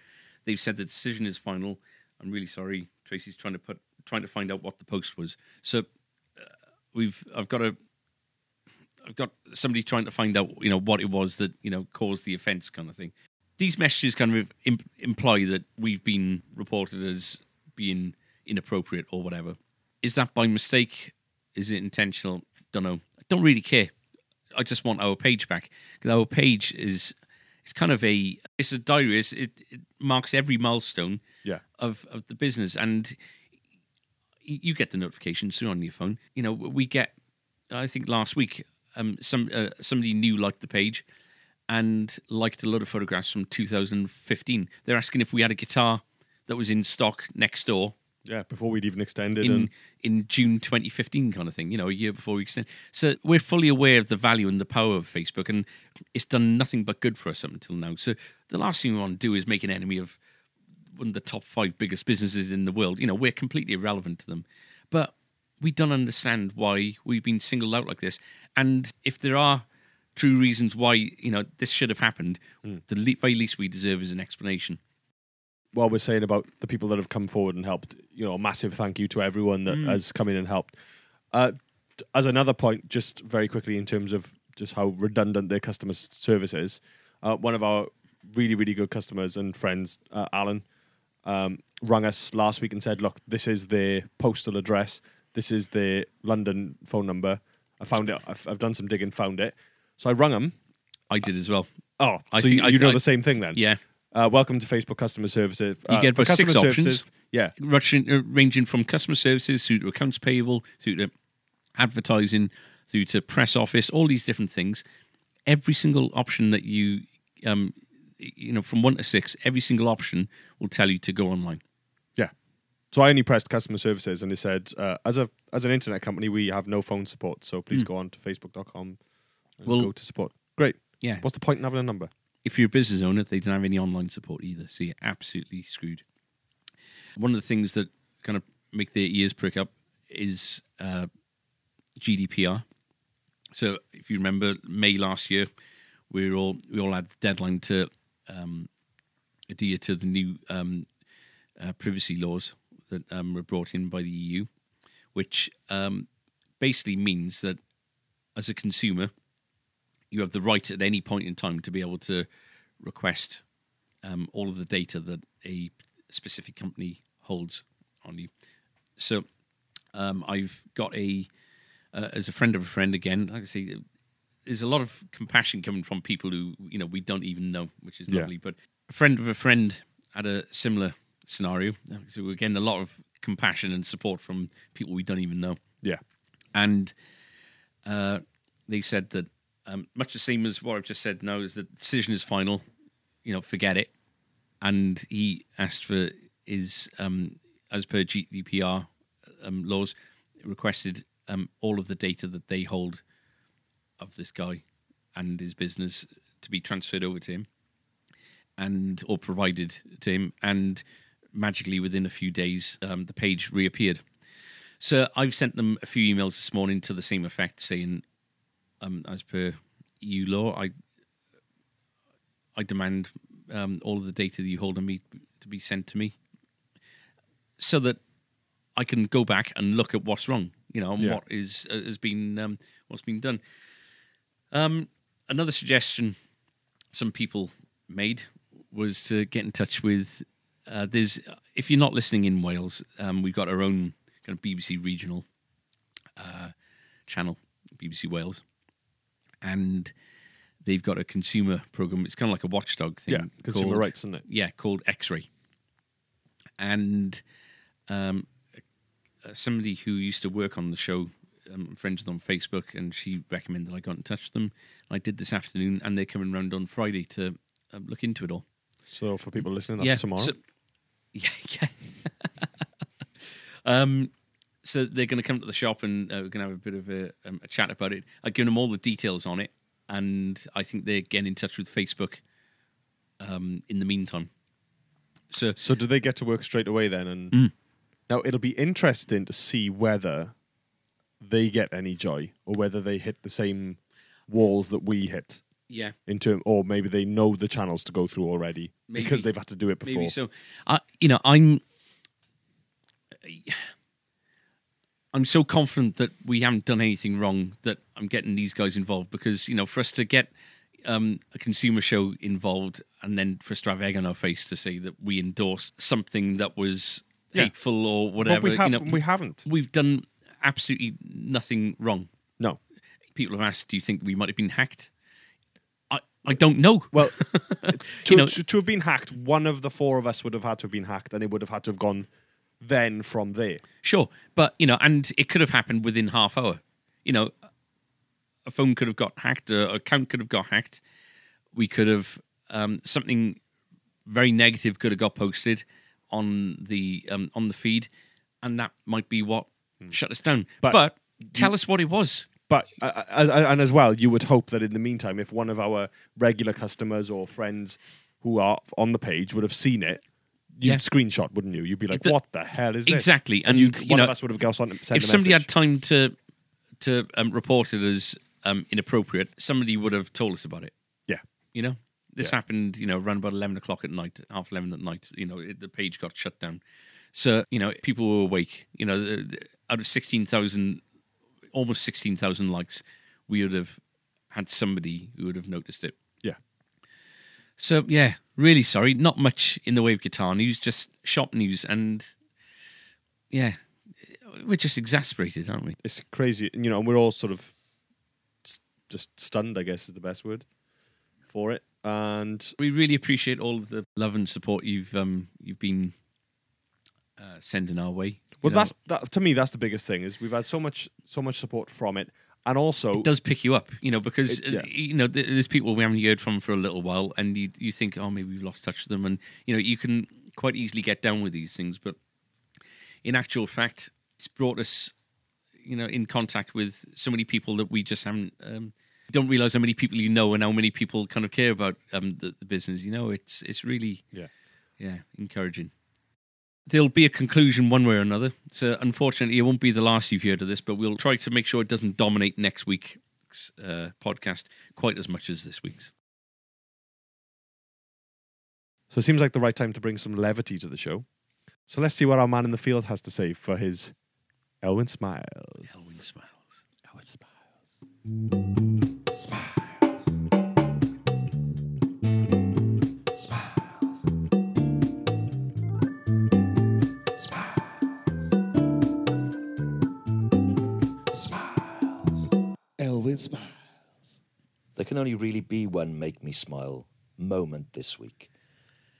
They've said the decision is final. I'm really sorry. Tracy's trying to find out what the post was. So I've got somebody trying to find out, you know, what it was that, you know, caused the offence kind of thing. These messages kind of imply that we've been reported as being inappropriate or whatever. Is that by mistake? Is it intentional? Don't know. I don't really care. I just want our page back, because our page is kind of a diary. It marks every milestone of the business, and you get the notifications on your phone. You know, we get. I think last week, somebody new liked the page and liked a lot of photographs from 2015. They're asking if we had a guitar that was in stock next door. Yeah, before we'd even extended. In June 2015 kind of thing, you know, a year before we extended. So we're fully aware of the value and the power of Facebook, and it's done nothing but good for us up until now. So the last thing we want to do is make an enemy of one of the top 5 biggest businesses in the world. You know, we're completely irrelevant to them. But we don't understand why we've been singled out like this. And if there are true reasons why, you know, this should have happened, the very least we deserve is an explanation. While we're saying about the people that have come forward and helped, you know, a massive thank you to everyone that has come in and helped. As another point, just very quickly in terms of just how redundant their customer service is, one of our really, really good customers and friends, Alan, rang us last week and said, look, this is their postal address. This is the London phone number. I found it. I've done some digging, found it. So I rang them. I did as well. Oh, so you know the same thing then? Yeah. Welcome to Facebook Customer Services. You get about 6 options. Yeah. Ranging from customer services through to accounts payable, through to advertising, through to press office, all these different things. Every single option that you, you know, from 1 to 6, every single option will tell you to go online. So I only pressed customer services, and it said, as an internet company, we have no phone support, so please go on to facebook.com and go to support. Great. Yeah. What's the point in having a number? If you're a business owner, they don't have any online support either, so you're absolutely screwed. One of the things that kind of make their ears prick up is GDPR. So if you remember, May last year, we all had the deadline to adhere to the new privacy laws that were brought in by the EU, which basically means that as a consumer, you have the right at any point in time to be able to request all of the data that a specific company holds on you. So I've got as a friend of a friend again, like I say, there's a lot of compassion coming from people who, you know, we don't even know, which is lovely, but a friend of a friend had a similar scenario. So we're getting a lot of compassion and support from people we don't even know. Yeah. And they said that much the same as what I've just said now, is that the decision is final, you know, forget it. And he asked for is, as per GDPR laws, requested all of the data that they hold of this guy and his business to be transferred over to him and or provided to him. And magically, within a few days, the page reappeared. So I've sent them a few emails this morning to the same effect, saying, as per EU law, I demand all of the data that you hold on me to be sent to me, so that I can go back and look at what's wrong, you know, and what is has been what's been done. Another suggestion some people made was to get in touch with. There's, if you're not listening in Wales, we've got our own kind of BBC regional channel, BBC Wales, and they've got a consumer program. It's kind of like a watchdog thing. Yeah, consumer rights, isn't it? Yeah, called X-Ray. And somebody who used to work on the show, I'm friends with on Facebook, and she recommended I got in touch with them. I did this afternoon, and they're coming round on Friday to look into it all. So for people listening, that's tomorrow. So, yeah. So they're going to come to the shop, and we're going to have a bit of a chat about it. I've given them all the details on it, and I think they're getting in touch with Facebook in the meantime. So do they get to work straight away then? And now it'll be interesting to see whether they get any joy or whether they hit the same walls that we hit. Yeah. Or maybe they know the channels to go through already because they've had to do it before. Maybe so. I'm so confident that we haven't done anything wrong that I'm getting these guys involved because, you know, for us to get a consumer show involved and then for us to have egg on our face to say that we endorsed something that was hateful or whatever. But we haven't. We've done absolutely nothing wrong. No. People have asked, do you think we might have been hacked? I don't know. Well, to have been hacked, one of the four of us would have had to have been hacked and it would have had to have gone... Then from there, sure, but and it could have happened within half hour. A phone could have got hacked, an account could have got hacked. We could have something very negative could have got posted on the feed, and that might be what shut us down. But tell us what it was. But and as well, you would hope that in the meantime, if one of our regular customers or friends who are on the page would have seen it. You'd screenshot, wouldn't you? You'd be like, what the hell is this? Exactly. And one of us would have gone on and sent a message. If somebody had time to report it as inappropriate, somebody would have told us about it. Yeah. This happened, around about 11 o'clock at night, half 11 at night, the page got shut down. So, people were awake. Out of 16,000, almost 16,000 likes, we would have had somebody who would have noticed it. Yeah. So, yeah. Really sorry, not much in the way of guitar news, just shop news, and we're just exasperated, aren't we? It's crazy, and we're all sort of just stunned, I guess is the best word for it. And we really appreciate all of the love and support you've been sending our way. Well, to me, that's the biggest thing is we've had so much support from it. And also... It does pick you up, because, there's people we haven't heard from for a little while, and you think, oh, maybe we've lost touch with them, and, you can quite easily get down with these things, but in actual fact, it's brought us, in contact with so many people that we just haven't... don't realise how many people you know and how many people kind of care about the business, it's really... Yeah, encouraging. There'll be a conclusion one way or another. So, unfortunately, it won't be the last you've heard of this, but we'll try to make sure it doesn't dominate next week's podcast quite as much as this week's. So, it seems like the right time to bring some levity to the show. So, let's see what our man in the field has to say for his Elwyn Smiles. Elwyn Smiles. Elwyn Smiles. Smiles. Smiles. There can only really be one make me smile moment this week,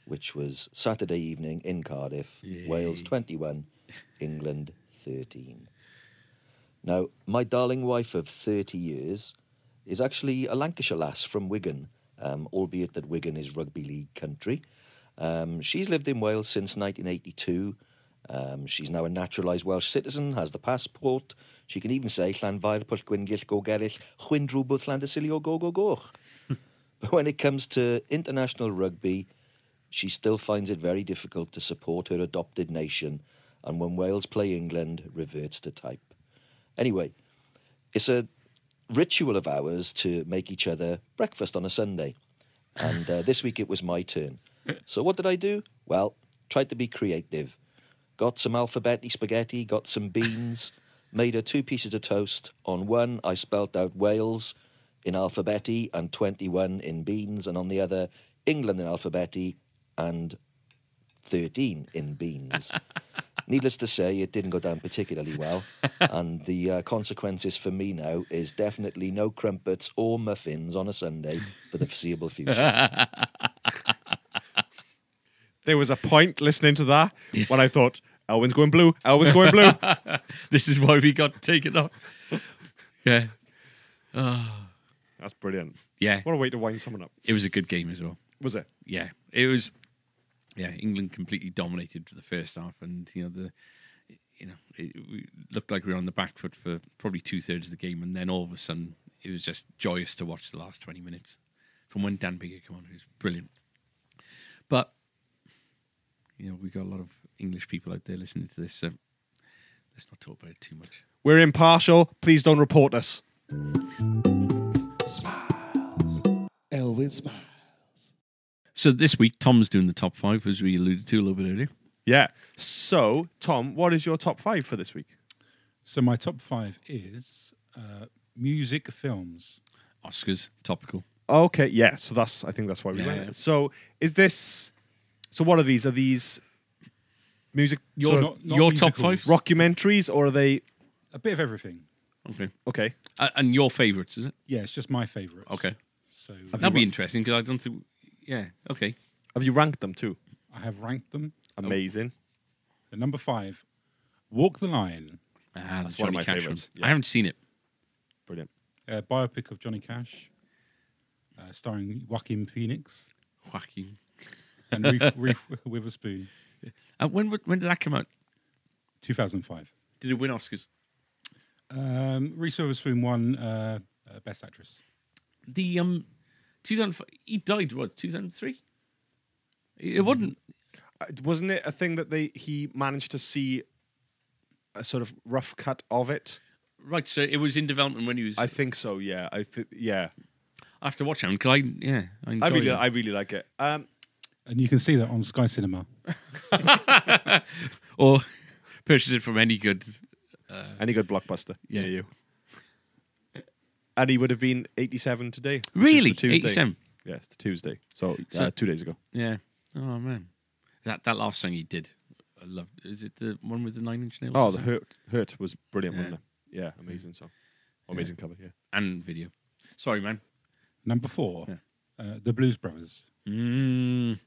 which was Saturday evening in Cardiff. Yay. Wales 21, England 13. Now, my darling wife of 30 years is actually a Lancashire lass from Wigan, albeit that Wigan is rugby league country, She's lived in Wales since 1982. She's now a naturalised Welsh citizen, has the passport. She can even say, Llanfair, Pwll Gwyngyll, Go Gerrill, Chwyn Drwbwth, Llandasilio, Go Go Goch. But when it comes to international rugby, she still finds it very difficult to support her adopted nation, and when Wales play England, reverts to type. Anyway, it's a ritual of ours to make each other breakfast on a Sunday, and this week it was my turn. So what did I do? Well, tried to be creative. Got some alphabeti spaghetti, got some beans, made her two pieces of toast. On one, I spelt out Wales in alphabeti and 21 in beans, and on the other, England in alphabeti and 13 in beans. Needless to say, it didn't go down particularly well, and the consequences for me now is definitely no crumpets or muffins on a Sunday for the foreseeable future. There was a point listening to that when I thought, Elwyn's going blue, Elwyn's going blue. This is why we got taken off. Yeah. Oh. That's brilliant. Yeah. What a way to wind someone up. It was a good game as well. Was it? Yeah. It was, yeah, England completely dominated for the first half, and, you know, it looked like we were on the back foot for probably two-thirds of the game, and then all of a sudden it was just joyous to watch the last 20 minutes from when Dan Biggar came on. It was brilliant. But, you know, we got a lot of English people out there listening to this, so let's not talk about it too much. We're impartial. Please don't report us. Smiles. Elwyn Smiles. So this week, Tom's doing the top five, as we alluded to a little bit earlier. Yeah. So, Tom, what is your top five for this week? So my top five is music films. Oscars, topical. Okay, yeah. So that's, I think that's why we went it. So is this... So what are these? Are these music? Your top five? Rockumentaries, or are they... A bit of everything. Okay. And your favourites, is it? Yeah, it's just my favourites. Okay. So that'll be interesting, because I don't think... Yeah, okay. Have you ranked them too? I have ranked them. Amazing. So number five, Walk the Line. Ah, that's one of my favourites. Yeah. I haven't seen it. Brilliant. Biopic of Johnny Cash, starring Joaquin Phoenix. Joaquin... And Reese Witherspoon. And when did that come out? 2005. Did it win Oscars? Reese Witherspoon won Best Actress. The 2005. He died what? 2003. It wasn't. Wasn't it a thing that he managed to see a sort of rough cut of it? Right. So it was in development when he was. I think so. Yeah. Yeah. I have to watch him. I really like it. And you can see that on Sky Cinema. Or purchase it from any good... any good blockbuster. Yeah, you. And he would have been 87 today. Really? 87? Yeah, it's the Tuesday. So 2 days ago. Yeah. Oh, man. That last song he did, I loved. Is it the one with the 9-inch nails? Oh, the Hurt was brilliant, wasn't it? Yeah, amazing song. Amazing cover, yeah. And video. Sorry, man. Number four, The Blues Brothers. Mm.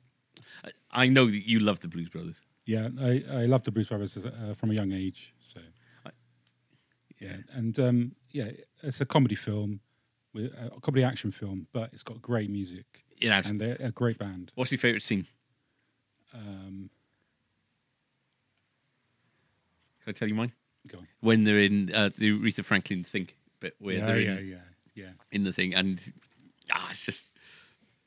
I know that you love the Blues Brothers. Yeah, I love the Blues Brothers from a young age. So, it's a comedy film, a comedy action film, but it's got great music. It has, and they're a great band. What's your favourite scene? Can I tell you mine? Go on. When they're in the Aretha Franklin thing bit, where they're in the thing, and it's just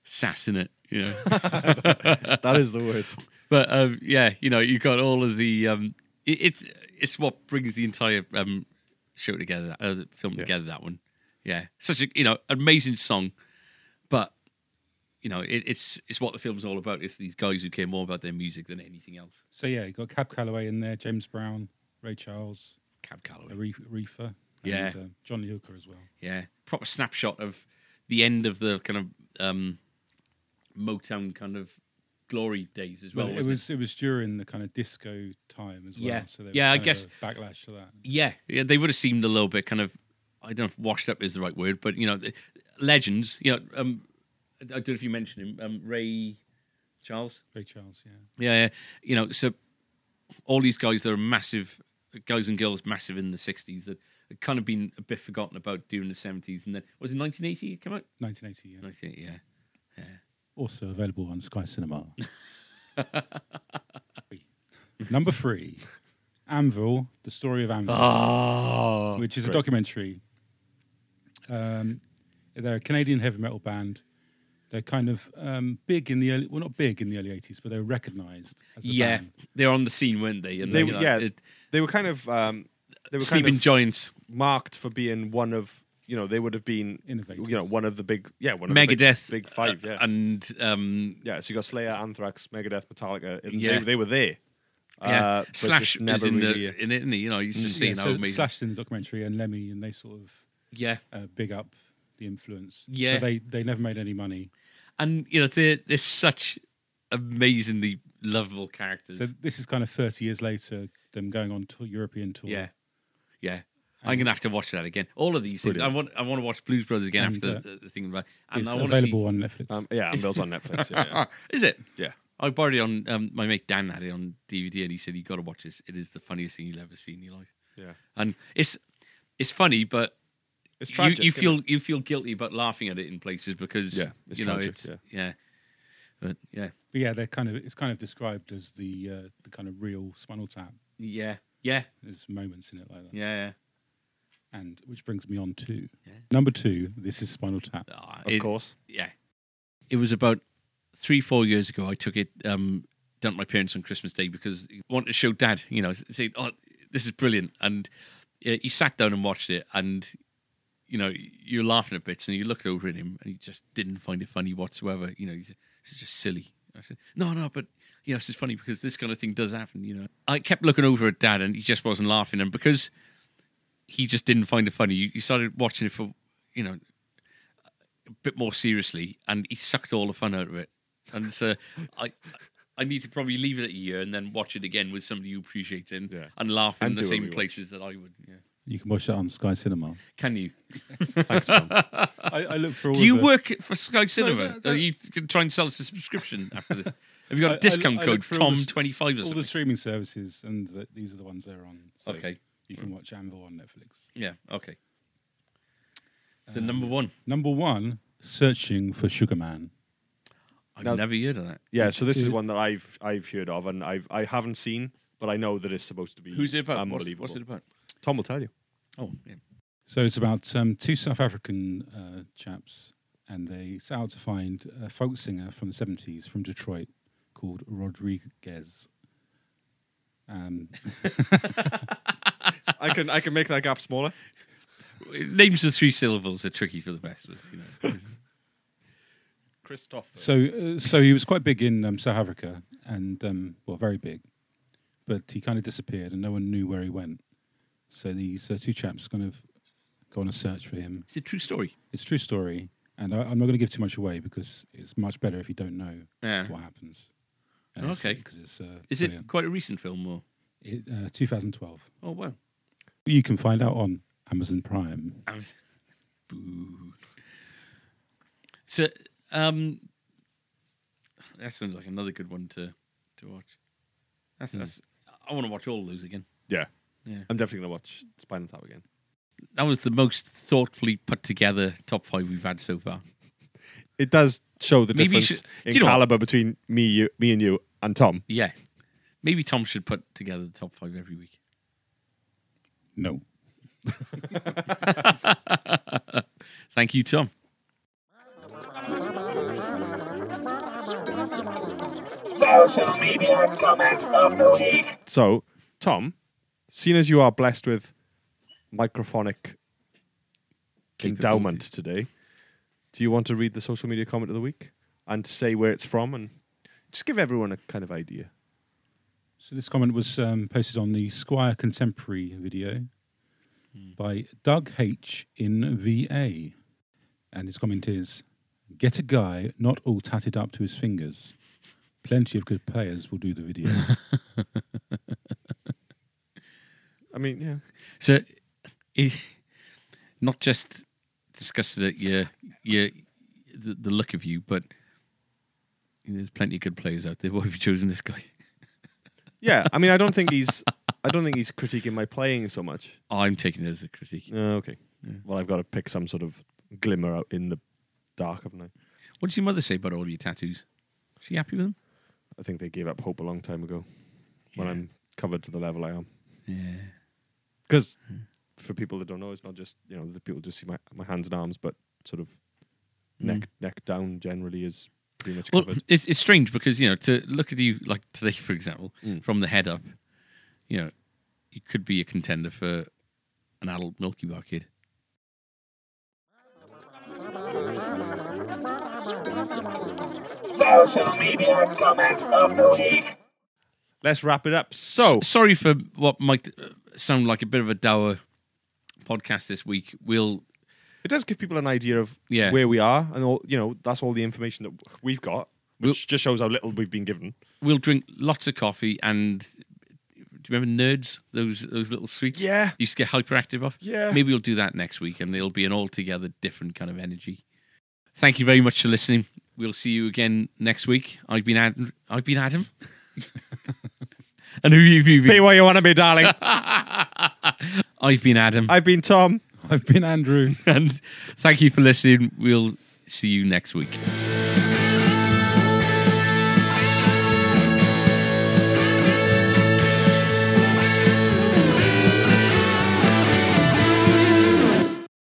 sass in it. You know? That is the word. But you know, you got all of the. It's what brings the entire show together, film together. That one, such a amazing song. But it's what the film's all about. It's these guys who care more about their music than anything else. So you got Cab Calloway in there, James Brown, Ray Charles, Cab Calloway, Aretha, and John Lee Hooker as well. Yeah, proper snapshot of the end of the kind of. Motown kind of glory days as well. It was during the kind of disco time as well. Yeah, so there was I guess backlash to that. Yeah, they would have seemed a little bit kind of, I don't know if washed up is the right word, but legends. I don't know if you mentioned him, Ray Charles. Ray Charles, yeah. So all these guys that are massive, guys and girls massive in the 60s that had kind of been a bit forgotten about during the 70s, and then was it 1980 it came out? 1980, yeah. Also available on Sky Cinema. Number 3, Anvil, The Story of Anvil, which is great. A documentary. They're a Canadian heavy metal band. They're kind of big in the early... Well, not big in the early 80s, but they were recognised as a band. They were on the scene, weren't they? And they they were kind of... they were Sleeping kind of Giants. Marked for being one of... You know, they would have been, innovative. You know, one of the big, one of Megadeth, the big five, and so you got Slayer, Anthrax, Megadeth, Metallica, and they were there. Slash is in really in it, isn't he? You know, he's just seeing how amazing. Slash's in the documentary, and Lemmy, and they sort of big up the influence. Yeah, but they never made any money, and you know they're such amazingly lovable characters. So this is kind of 30 years later, them going on to European tour. Yeah. I'm going to have to watch that again. All of these things. I want to watch Blues Brothers again and, after the thing. And it's available on Netflix. Anvil's on Netflix. Yeah. Is it? Yeah. I borrowed it on... my mate Dan had it on DVD and he said, you've got to watch this. It is the funniest thing you'll ever see in your life. Yeah. And it's funny, but... It's tragic. You feel guilty about laughing at it in places because... Yeah, it's tragic. But yeah, they're kind of... It's kind of described as the kind of real Spinal Tap. Yeah. Yeah. There's moments in it like that. Yeah. And which brings me on to number 2, this is Spinal Tap. Of course. Yeah. It was about 3-4 years ago, I took it down to my parents on Christmas Day because I wanted to show Dad, you know, say, oh, this is brilliant. And he sat down and watched it and, you know, you're laughing at bits and you looked over at him and he just didn't find it funny whatsoever. You know, he said, this is just silly. I said, no, but... Yes, it's funny because this kind of thing does happen, you know. I kept looking over at Dad and he just wasn't laughing. And because he just didn't find it funny, you started watching it for, you know, a bit more seriously and he sucked all the fun out of it. And so I need to probably leave it at a year and then watch it again with somebody who appreciates it and laugh in the same places that I would. Yeah. You can watch that on Sky Cinema. Can you? Thanks, Tom. I look for all Do you work for Sky Cinema? No. Are you going to try and sell us a subscription after this? Have you got a discount code, Tom25 or something? All the streaming services, and these are the ones they're on. So you can watch Anvil on Netflix. Yeah, okay. So number one, Searching for Sugar Man. I've never heard of that. Yeah, so this is one that I've heard of, and I haven't seen, but I know that it's supposed to be Who's it about? Unbelievable. What's it about? Tom will tell you. Oh, yeah. So it's about two South African chaps, and they set out to find a folk singer from the 70s from Detroit. Called Rodriguez. I can make that gap smaller. Names of 3 syllables are tricky for the best of us, you know. Christopher. So he was quite big in South Africa, and very big, but he kind of disappeared, and no one knew where he went. So these two chaps kind of go on a search for him. It's a true story. And I'm not going to give too much away because it's much better if you don't know what happens. Because it's is it quite a recent film or? 2012. Oh wow! You can find out on Amazon Prime. Boo. So that sounds like another good one to watch. I want to watch all of those again. Yeah. I'm definitely going to watch Spinal Tap again. That was the most thoughtfully put together top 5 we've had so far. It does show the difference in caliber between me and you and Tom. Yeah. Maybe Tom should put together the top 5 every week. No. Thank you, Tom. Social media comment of the week. So, Tom, seeing as you are blessed with microphonic endowment today, do you want to read the social media comment of the week and say where it's from and just give everyone a kind of idea? So this comment was posted on the Squire Contemporary video by Doug H in VA, and his comment is, get a guy not all tatted up to his fingers, plenty of good players will do the video. I mean, yeah, so he not just discussed that the look of you, but there's plenty of good players out there. Why have you chosen this guy? Yeah, I mean, I don't think he's critiquing my playing so much. I'm taking it as a critique. Okay. Yeah. Well, I've got to pick some sort of glimmer out in the dark, haven't I? What does your mother say about all your tattoos? Is she happy with them? I think they gave up hope a long time ago when I'm covered to the level I am. Yeah. Because for people that don't know, it's not just, you know, the people just see my hands and arms, but sort of neck down generally is pretty much covered. Well, it's strange because, you know, to look at you like today, for example, from the head up, you know, you could be a contender for an adult Milky Bar kid. Social media comment of the week. Let's wrap it up. So sorry for what might sound like a bit of a dour podcast this week. It does give people an idea of where we are, and all, you know, that's all the information that we've got, which just shows how little we've been given. We'll drink lots of coffee and. Do you remember Nerds? Those little sweets? Yeah. You used to get hyperactive off? Yeah. Maybe we'll do that next week and it'll be an altogether different kind of energy. Thank you very much for listening. We'll see you again next week. I've been Adam. And who you been? Be where you want to be, darling. I've been Adam. I've been Tom. I've been Andrew. And thank you for listening. We'll see you next week.